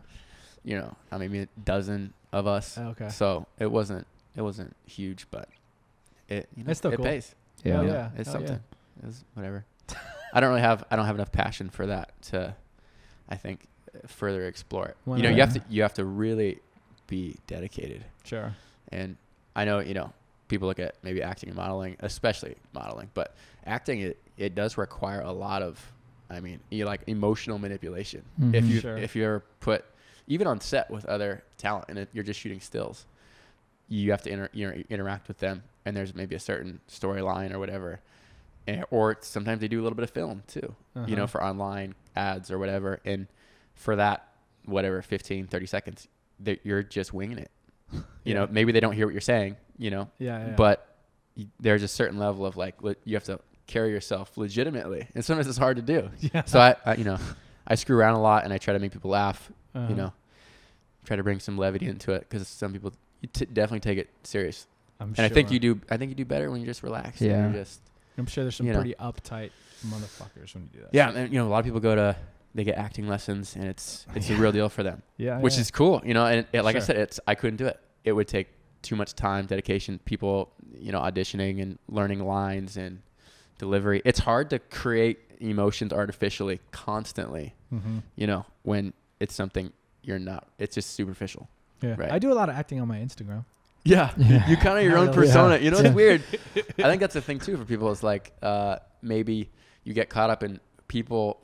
you know, I mean, a dozen. Of us, oh, okay. So it wasn't it wasn't huge, but it you know, it's still it cool. pays. Yeah, oh, yeah. yeah, it's Hell something. Yeah. It's whatever. I don't really have I don't have enough passion for that to, I think, further explore it. Well, you know, yeah. you have to you have to really be dedicated. Sure. And I know you know people look at maybe acting and modeling, especially modeling, but acting it it does require a lot of, I mean, you like emotional manipulation. Mm-hmm. If you sure. if you ever put even on set with other talent and it, you're just shooting stills, you have to inter, you know, interact with them, and there's maybe a certain storyline or whatever, and, or sometimes they do a little bit of film too, uh-huh. you know, for online ads or whatever. And for that, whatever, fifteen, thirty seconds, you're just winging it. You yeah. know, maybe they don't hear what you're saying, you know, yeah, yeah. but there's a certain level of like, le- you have to carry yourself legitimately. And sometimes it's hard to do. Yeah. So I, I, you know, I screw around a lot and I try to make people laugh, uh-huh. you know, try to bring some levity into it, because some people t- definitely take it serious. I'm and sure. I think you do. I think you do better when you're just relaxed. Yeah. And you're just, I'm sure there's some you know. pretty uptight motherfuckers when you do that. Yeah, and you know, a lot of people go to they get acting lessons, and it's it's yeah. a real deal for them. Yeah, which yeah. is cool. You know, and it, like sure. I said, it's I couldn't do it. It would take too much time, dedication, people, you know, auditioning and learning lines and delivery. It's hard to create emotions artificially constantly. Mm-hmm. You know, when it's something. You're not. It's just superficial. Yeah. Right? I do a lot of acting on my Instagram. Yeah. yeah. You kind of your own really persona. Have. You know, it's weird. I think that's the thing too for people. It's like uh, maybe you get caught up in people,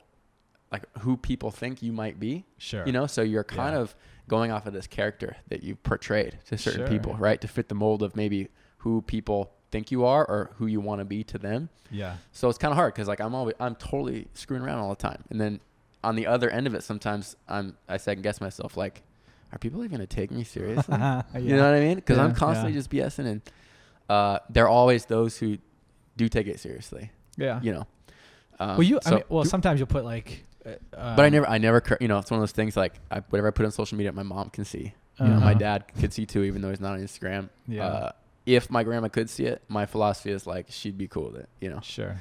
like who people think you might be. Sure. You know, so you're kind yeah. of going off of this character that you portrayed to certain sure. people, right? To fit the mold of maybe who people think you are or who you want to be to them. Yeah. So it's kind of hard because like I'm always, I'm totally screwing around all the time. And then on the other end of it, sometimes I'm, I second guess myself, like, are people even going to take me seriously? yeah. You know what I mean? Because yeah, I'm constantly yeah. just BSing, and uh, there are always those who do take it seriously. Yeah. You know? Um, well, you, so I mean, well, do, sometimes you'll put like... Uh, but I never, I never, you know, it's one of those things like I, whatever I put on social media, my mom can see. You uh-huh. know, my dad could see too, even though he's not on Instagram. Yeah. Uh, if my grandma could see it, my philosophy is like, she'd be cool with it, you know? Sure.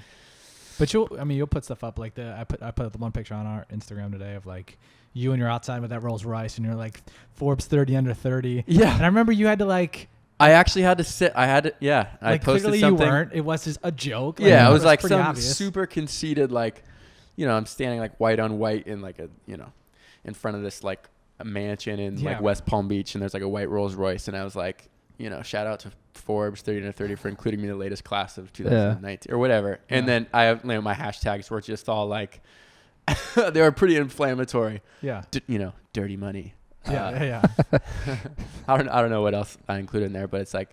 But you'll, I mean, you'll put stuff up like that. I put, I put the one picture on our Instagram today of like you and you're outside with that Rolls Royce and you're like Forbes thirty under thirty. Yeah. And I remember you had to like, I actually had to sit. I had to, yeah. Like I posted clearly something. You weren't, it was just a joke. Like, yeah. It was, it was like some obvious. super conceited, like, you know, I'm standing like white on white in like a, you know, in front of this like a mansion in yeah. like West Palm Beach, and there's like a white Rolls Royce. And I was like, you know, shout out to Forbes thirty under thirty for including me in the latest class of two thousand nineteen yeah. or whatever. And yeah. then I have, you know, my hashtags were just all like, they were pretty inflammatory. Yeah. D- you know, dirty money. Yeah. Uh, yeah. yeah. I don't, I don't know what else I included in there, but it's like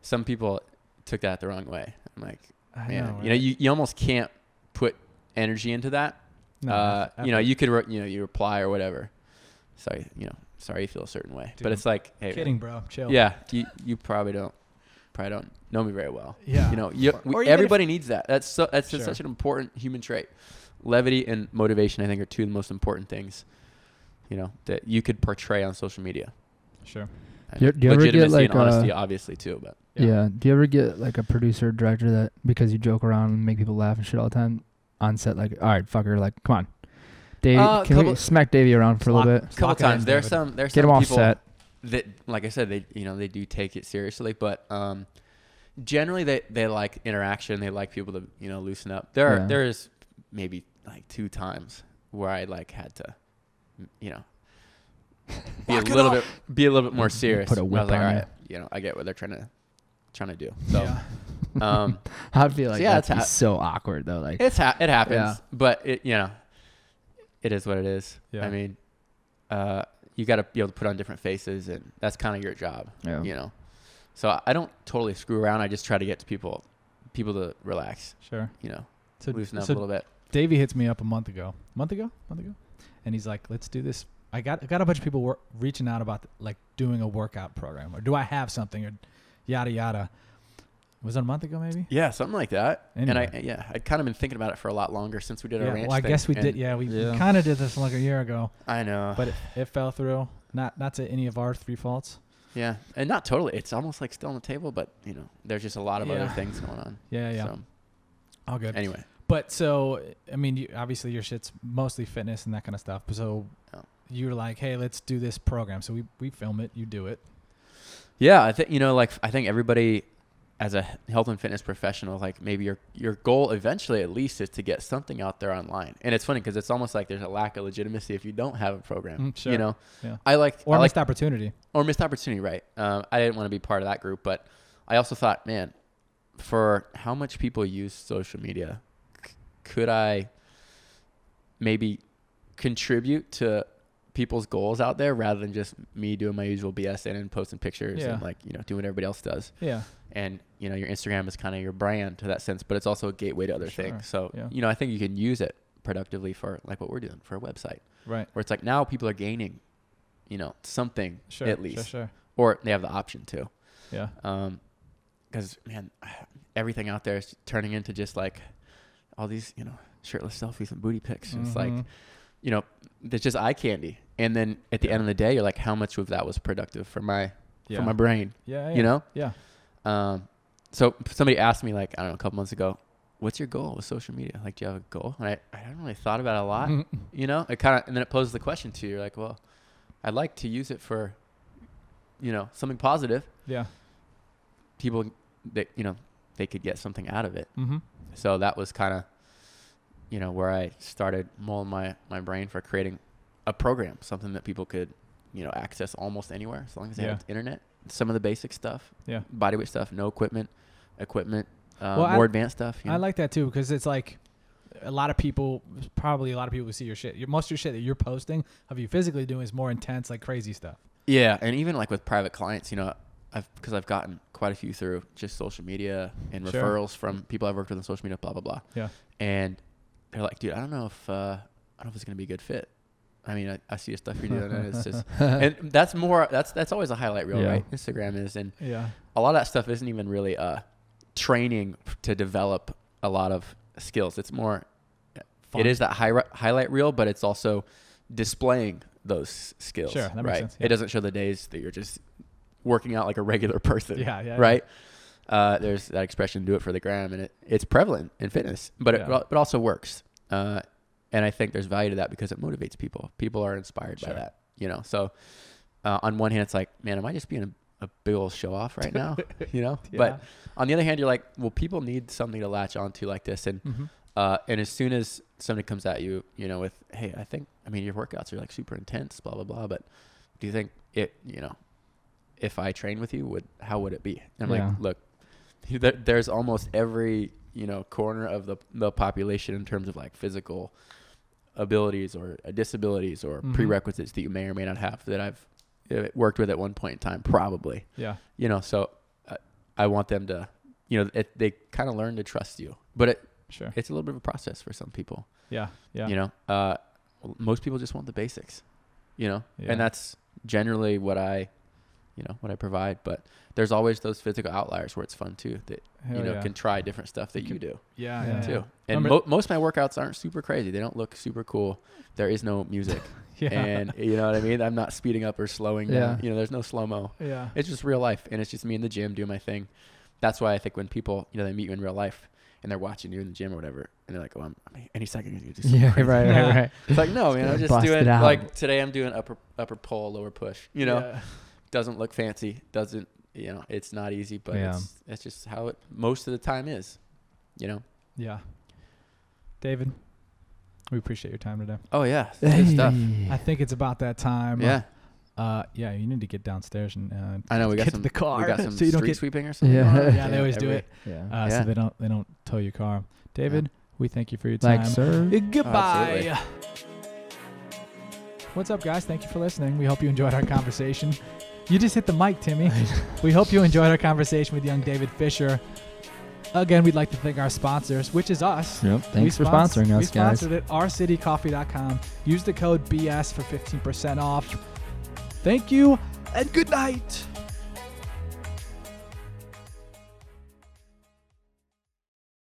some people took that the wrong way. I'm like, I man, know, right? you know, you, you almost can't put energy into that. No, uh, you know, you could, re- you know, you reply or whatever. Sorry, you know, sorry you feel a certain way. Dude, but it's like, hey, kidding, bro. Chill. Yeah, you you probably don't probably don't know me very well. Yeah, you know, you, we, everybody needs that. That's so, that's sure. just such an important human trait. Levity and motivation, I think, are two of the most important things, you know, that you could portray on social media. Sure. I mean, do you legitimacy ever get like and honesty, uh, obviously, too. But yeah. yeah, do you ever get like a producer or director that because you joke around and make people laugh and shit all the time on set, like, all right, fucker, like, come on. Dave, uh, can couple, we smack Davey around for a little bit? A couple times. There's some, there's some people set. that, like I said, they, you know, they do take it seriously, but um, generally they, they like interaction. They like people to, you know, loosen up. There yeah. are, there is maybe like two times where I like had to, you know, be a little bit, be a little bit more serious. Put a whip I was like, on all right, you. you know, I get what they're trying to, trying to do. So. Yeah. Um, I feel like so yeah, that's ha- so awkward though. Like it's ha- it happens, yeah. but it, you know, it is what it is. Yeah. I mean, uh, you got to be able to put on different faces, and that's kind of your job. Yeah. You know, so I don't totally screw around. I just try to get to people, people to relax. Sure. You know, so, loosen up so a little bit. Davey hits me up a month ago, month ago, month ago, and he's like, "Let's do this." I got I got a bunch of people wor- reaching out about the, like doing a workout program, or do I have something, or yada yada. Was it a month ago, maybe? Yeah, something like that. Anyway. And I, yeah, I'd kind of been thinking about it for a lot longer since we did yeah, our ranch. Well, I thing. guess we and did. Yeah, we, yeah. we kind of did this like a year ago. I know, but it, it fell through. Not, not to any of our three faults. Yeah, and not totally. It's almost like still on the table, but you know, there's just a lot of yeah. other things going on. Yeah, yeah. So. All good. Anyway, but so I mean, you, obviously your shit's mostly fitness and that kind of stuff. So oh. you're like, hey, let's do this program. So we we film it. You do it. Yeah, I think you know, like I think everybody. As a health and fitness professional, like maybe your your goal eventually at least is to get something out there online. And it's funny because it's almost like there's a lack of legitimacy if you don't have a program. Mm, sure. You know, yeah. I like or I missed liked, opportunity or missed opportunity. Right. Um, I didn't want to be part of that group, but I also thought, man, for how much people use social media, c- could I maybe contribute to people's goals out there rather than just me doing my usual B S and posting pictures yeah. and like, you know, doing what everybody else does. Yeah. And, you know, your Instagram is kind of your brand to that sense, but it's also a gateway to other sure. things. So, yeah. you know, I think you can use it productively for like what we're doing for a website. Right. Where it's like now people are gaining, you know, something sure, at least, sure, sure. or they have the option to. Yeah. Um, cause man, everything out there is turning into just like all these, you know, shirtless selfies and booty pics. Mm-hmm. It's like, you know, there's just eye candy. And then at the yeah. end of the day, you're like, how much of that was productive for my, yeah. for my brain, yeah, yeah, you know? Yeah. Um, so somebody asked me like, I don't know, a couple months ago, what's your goal with social media? Like, do you have a goal? And I, I haven't really thought about it a lot, you know, it kind of, and then it poses the question to you. You're like, well, I'd like to use it for, you know, something positive. Yeah. People that, you know, they could get something out of it. Mm-hmm. So that was kind of, you know, where I started mulling my, my brain for creating a program, something that people could, you know, access almost anywhere as long as they yeah. have the internet. Some of the basic stuff, yeah, bodyweight stuff, no equipment, equipment, um, well, more I, advanced stuff. You know? I like that too because it's like a lot of people, probably a lot of people who see your shit. Your, most of your shit that you're posting of you physically doing is more intense, like crazy stuff. Yeah, and even like with private clients, you know, I've because I've gotten quite a few through just social media and sure. referrals from people I've worked with on social media, blah blah blah. Yeah, and they're like, dude, I don't know if uh, I don't know if it's gonna be a good fit. I mean, I, I see your stuff you're doing, and it's just, and that's more. That's that's always a highlight reel, yeah. right? Instagram is, and yeah. a lot of that stuff isn't even really uh, training to develop a lot of skills. It's more, Fun. It is that high, highlight reel, but it's also displaying those skills. Sure, that right? makes sense. Yeah. It doesn't show the days that you're just working out like a regular person. Yeah, yeah. Right. Yeah. Uh, there's that expression, do it for the gram, and it, it's prevalent in fitness, but yeah. it, it also works. Uh, and I think there's value to that because it motivates people. People are inspired sure. by that, you know? So uh, on one hand, it's like, man, am I just being a, a big old show off right now? You know? Yeah. But on the other hand, you're like, well, people need something to latch onto like this. And, mm-hmm. uh, and as soon as somebody comes at you, you know, with, hey, I think, I mean, your workouts are like super intense, blah, blah, blah. But do you think it, you know, if I train with you, would how would it be? And I'm yeah. like, look, there, there's almost every, you know, corner of the the population in terms of like physical abilities or disabilities or mm-hmm. prerequisites that you may or may not have that I've worked with at one point in time, probably. Yeah. You know, so I, I want them to, you know, it, they kind of learn to trust you, but it, sure. it's a little bit of a process for some people. Yeah. Yeah. You know, uh, most people just want the basics, you know, yeah. and that's generally what I, you know, what I provide, but there's always those physical outliers where it's fun too, that, Hell you know, yeah. can try different stuff that you, you do. Yeah. yeah too. Yeah. And mo- most of my workouts aren't super crazy. They don't look super cool. There is no music. yeah. And you know what I mean? I'm not speeding up or slowing yeah. down. You know, there's no slow-mo. Yeah. It's just real life. And it's just me in the gym doing my thing. That's why I think when people, you know, they meet you in real life and they're watching you in the gym or whatever, and they're like, oh, I'm any second you're going to do something yeah, crazy. Right, right, right. It's like, no, man, I'm just doing, like today I'm doing upper upper pull, lower push, you know? Yeah. Doesn't look fancy, doesn't, you know, it's not easy, but yeah. it's, it's just how it most of the time is, you know? Yeah. David, we appreciate your time today. Oh, yeah. Good stuff. I think it's about that time. Yeah. Uh, yeah, you need to get downstairs and uh, I know we got get some, to the car. We got some so you don't street get, sweeping or something. Yeah, yeah, yeah they always every, do it. Yeah. Uh, yeah. So they don't, they don't tow your car. David, yeah. we thank you for your time. Thanks, sir. Goodbye. Oh, what's up, guys? Thank you for listening. We hope you enjoyed our conversation. You just hit the mic, Timmy. We hope you enjoyed our conversation with young David Fisher. Again, we'd like to thank our sponsors, which is us. Yep. Thanks we for sponsor- sponsoring us, guys. We sponsored it, our city coffee dot com. Use the code B S for fifteen percent off. Thank you, and good night.